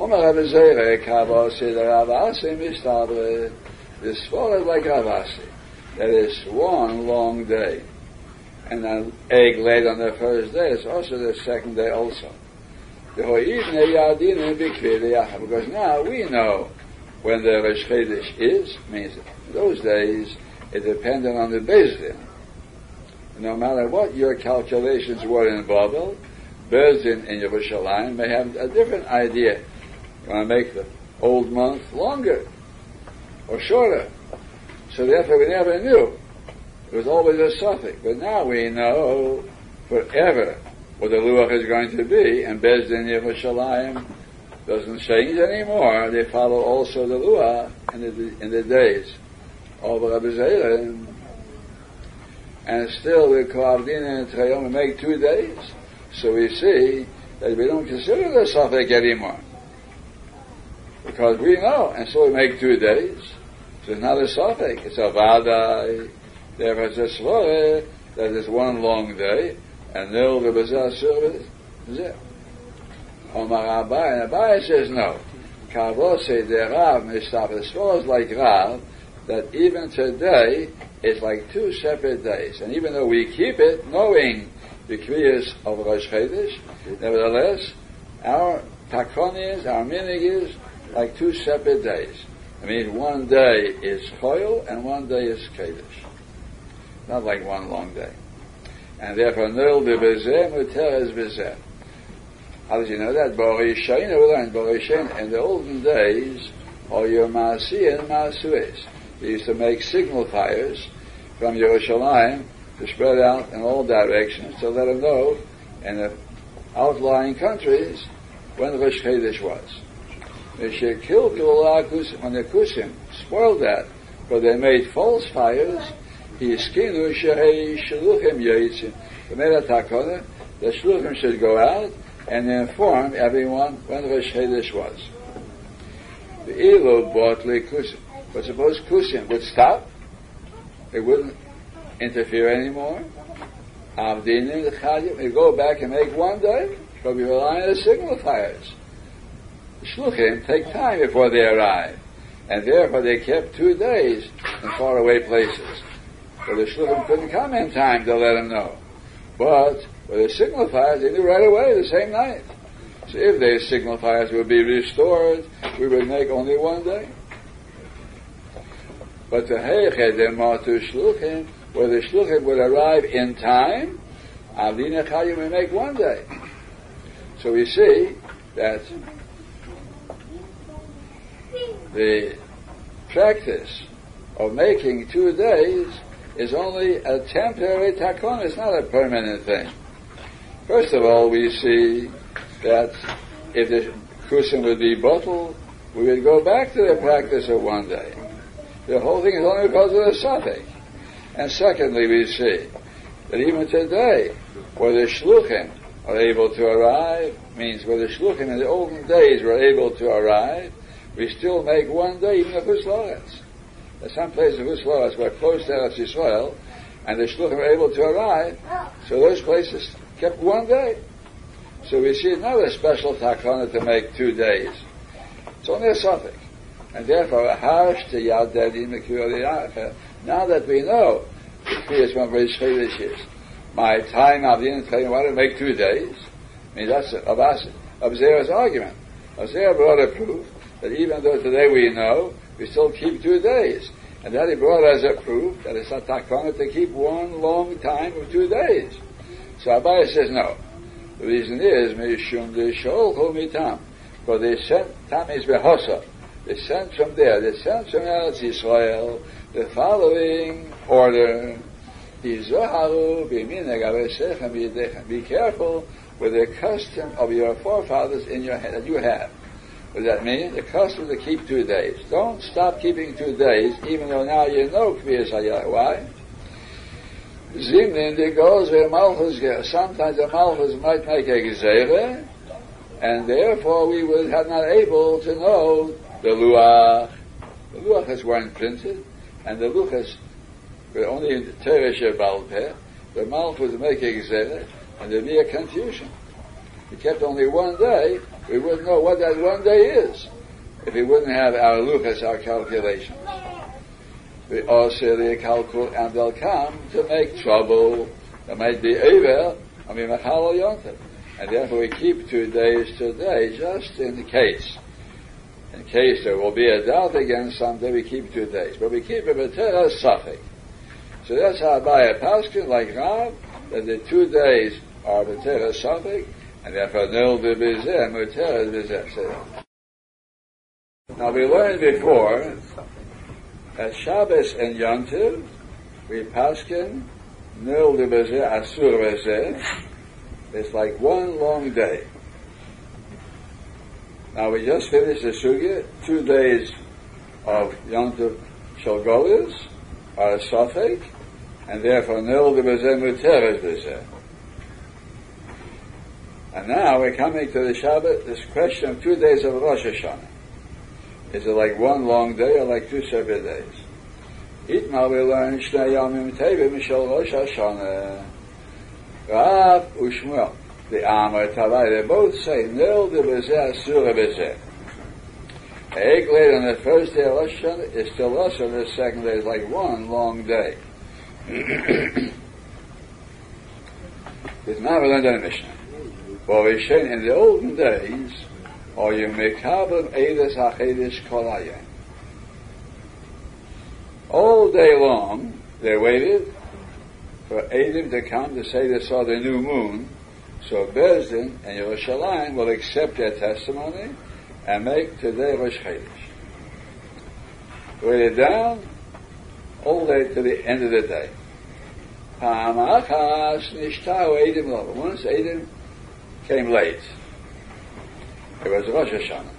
Omer Rabbi Zeira, Kavose, the Rav Asi mishtapha, is swallowed like Rav Asi. That is one long day. And an egg laid on the first day is also the second day also. Because now we know when the Rosh Chodesh is, means in those days it depended on the Beis Din. No matter what your calculations were in Babel, Beis Din in Yerushalayim may have a different idea. You want to make the old month longer or shorter. So therefore we never knew. It was always a suffix, but now we know forever what the Luach is going to be, and Beis Din Yerushalayim doesn't change anymore. They follow also the Luach in the days of Rabbi Zeira. And still with Koabdina and Treyum, we make 2 days. So we see that we don't consider the suffix anymore, because we know, and so we make 2 days. So it's not a suffix, it's a Vaday. There is a svara that is one long day, and no the bazaar service is there. Omar Abaye, and Abaye says no. Kavose the Rav mishtapha, the svara is like Rav, that even today it's like 2 separate days. And even though we keep it, knowing the kriyas of Rosh Chodesh, nevertheless, our takonis, our minig is like 2 separate days. I mean, 1 day is choyal and 1 day is kodesh. Not like one long day. And therefore, nil b'bezeh, muter is b'zeh. How did you know that? Barish Shain, we learned Barish Shain. In the olden days, or your Maasi and Maasues, they used to make signal fires from Yerushalayim to spread out in all directions to let them know in the outlying countries when Rosh Chodesh was. When the Kusim spoiled that, but they made false fires, he skinu shehei shluchim yaitzim. They made a takana that shluchim should go out and inform everyone when Rosh Chodesh was. The elo botli kusim. But suppose kusim would stop, it wouldn't interfere anymore. Avdinim lechadim. They go back and make 1 day, but we rely on the signal fires. Shluchim take time before they arrive, and therefore they kept 2 days in faraway places. But the shluchim couldn't come in time to let them know. But with the signal fires, they knew right away the same night. So if the signal fires would be restored, we would make only 1 day. But the heichedemah to shluchim, where the shluchim would arrive in time, avdina chayim would make 1 day. So we see that the practice of making 2 days is only a temporary takon, it's not a permanent thing. First of all, we see that if the kusim would be bottled, we would go back to the practice of 1 day. The whole thing is only because of the suffix. And secondly, we see that even today, where the shluchim are able to arrive, means where the shluchim in the olden days were able to arrive, we still make 1 day, even if it's lawless. There's some places of Musaf were close to Eretz Yisrael, and the shluchim were able to arrive, so those places kept 1 day. So we see another special takana to make 2 days. It's only a suffix. And therefore, now that we know the previous one Rosh Chodesh is, my time of the Yantiv, why don't I make 2 days? I mean, that's Rav Zeira's argument. Rav Zeira brought a proof that even though today we know, we still keep 2 days. And that he brought as a proof that it's not takana to keep one long time of 2 days. So Abaye says no. The reason is, Mishum de Shol Kol Mitam. Because they sent, Tam is Behosa. They sent from there, they sent from Eretz Yisrael the following order. Be careful with the custom of your forefathers in your head that you have. What does that mean? The custom to keep 2 days. Don't stop keeping 2 days, even though now you know Kvias Hayah. Why? Zimnin, it goes where malchus goes. Sometimes the malchus might make a gzevre, and therefore we would have not able to know the luach. The luachas weren't printed, and the luachas were only in the Terra Safek. The malchus make a gzevre, and there'd be a confusion. we kept only one day, we wouldn't know what that one day is if we wouldn't have our luchas, our calculations. We all say the kalkul, and they'll come to make trouble. There might be evil, I mean, machal yontif. And therefore we keep 2 days today, just in case. In case there will be a doubt again someday, we keep 2 days. But we keep it with Terra Safek. So that's how Abaye Paskin, like Rav, that the 2 days are with Terra Safek, and therefore no b'bizem, with Terra b'bizem. Now we learned before that Shabbos and Yantiv, we Paskin, no b'bizem, asur b'bizem. It's like one long day. Now we just finished the sugya. 2 days of Yontif Shalgolis are Safek, and therefore Nil de Bezem Muteres Bezem. And now we're coming to the Shabbat, this question of 2 days of Rosh Hashanah. Is it like one long day or like 2 separate days? Itma we learn Shnei Yomim Tevim Shal Rosh Hashanah. Rav Ushmuel. The Amar Tavai, they both say, Nil de Bezeh, Asura Bezeh. Egg later on the first day of Rosh Hashanah is still less on the second day. It's like one long day. It's not learned in the Mishnah. Barish Shain, in the olden days, or you mekabim eidas hachedes kolayim. All day long, they waited for eidim to come to say they saw the new moon. So Beis Din and Yerushalayim will accept their testimony and make today Rosh Chodesh. Waited down all day to the end of the day. Once Eidim came late. It was Rosh Hashanah.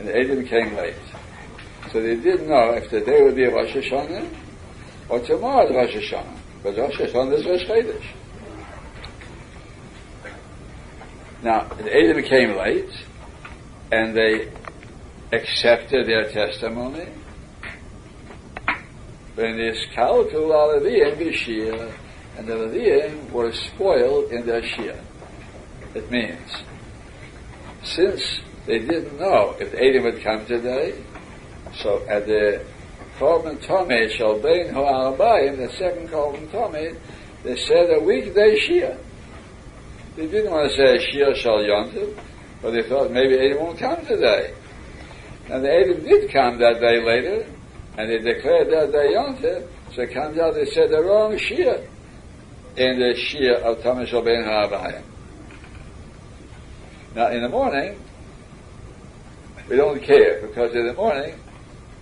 And Eidim came late. So they didn't know if today would be Rosh Hashanah or tomorrow Rosh Hashanah. But Rosh Hashanah is Rosh Chodesh. Now, the Eidim came late, and they accepted their testimony. When this kilkul Alevim b'Shia, and the Alevim were spoiled in their Shia. It means, since they didn't know if the Eidim would come today, so at the Korban Tomei Shobayna Abayim, the second Korban Tomei, they said a weekday Shia. They didn't want to say Shir Shal Yontif, but they thought maybe Eidim won't come today. And the Eidim did come that day later, and they declared that day Yontif, so it comes out they said the wrong Shir in the Shir of Tomei Shal Ben HaAbayim. Now in the morning, we don't care, because in the morning,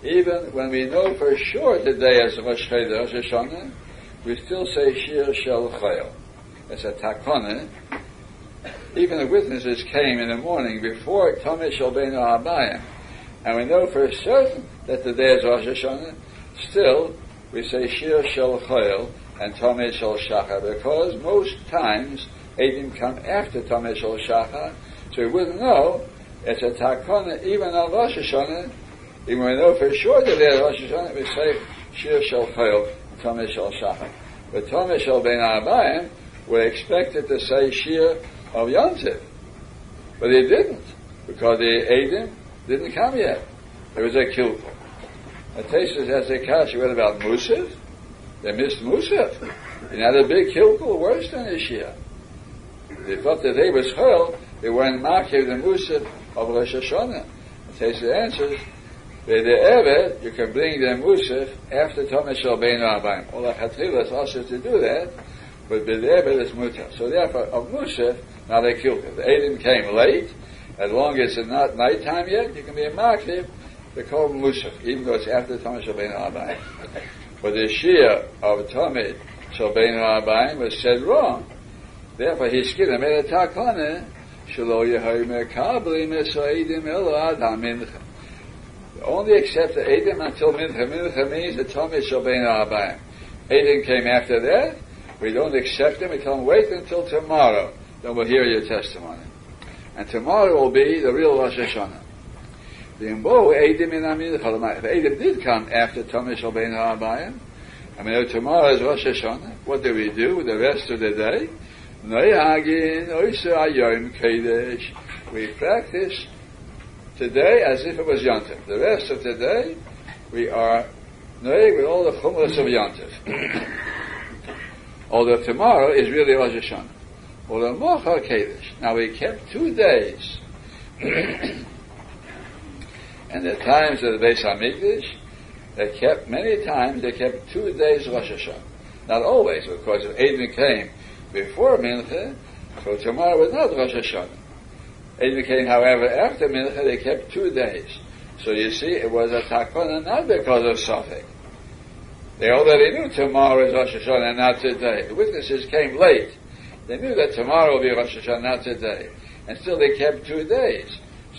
even when we know for sure today is Rosh Hashanah, we still say Shir Shal Choyal. It's a takana. Even the witnesses came in the morning before Tomei Shobayna Abayim, and we know for certain that the day is Rosh Hashanah. Still, we say Shir Shal Choyal and Tomei Shal Shachar, because most times Eidim come after Tomei Shal Shachar, so we wouldn't know. It's a takana even on Rosh Hashanah. Even we know for sure the day is Rosh Hashanah, we say Shir Shal Choyal and Tomei Shal Shachar. But Tomei Shobayna Abayim were expected to say Shir of Yontif, but they didn't, because the Eidim didn't come yet. There was a kilkul. The Tesis has a kasha, what about Musaf? They missed Musaf. They had a big kilkul worse than this year. They thought that they was hurled. They weren't marking the Musaf of Rosh Hashanah. The Tesis answers, ever you can bring the Musaf after Tomei Shobayna Abayim. All the Chathilas asked us to do that, but B'Deber is Mutar. So therefore, of Musaf, now they killed him. The Eidim came late. As long as it's not nighttime yet, you can be a Maktiv. They call him Musaf, even though it's after Tomei Shobayna Abayim. But the Shia of Tomei Shobayna Abayim was said wrong. Therefore, he skinned him at a takana. Shelo Yehoy Mekabli Meso Eidim Elo Adam Mincha. Only accept the Eidim until Mincha. Mincha means the Tomei Shobayna Abayim. Eidim came after that. We don't accept them. We tell them, wait until tomorrow. Then we'll hear your testimony. And tomorrow will be the real Rosh Hashanah. The Eidim did come after Tomei Shobayna Abayim. I mean, tomorrow is Rosh Hashanah. What do we do with the rest of the day? We practice today as if it was Yantiv. The rest of today, we are noeg with all the chumras of Yantiv. Although tomorrow is really Rosh Hashanah. Although Mocha Kedesh. Now we kept 2 days. And the times of the Beis HaMikdash, they kept many times, they kept 2 days Rosh Hashanah. Not always, of course, if eidim came before Mincha, so tomorrow was not Rosh Hashanah. Eidim came, however, after Mincha, they kept 2 days. So you see, it was a takana not because of Safek. They already knew tomorrow is Rosh Hashanah and not today. The witnesses came late. They knew that tomorrow will be Rosh Hashanah, not today. And still they kept 2 days.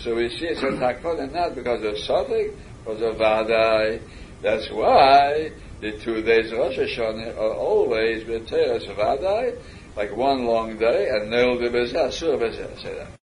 So we see it's a takana not because of Safek, because of Vaday. That's why the 2 days of Rosh Hashanah are always with Terra Safek, like one long day, and no de bezah, sur bezah, say that.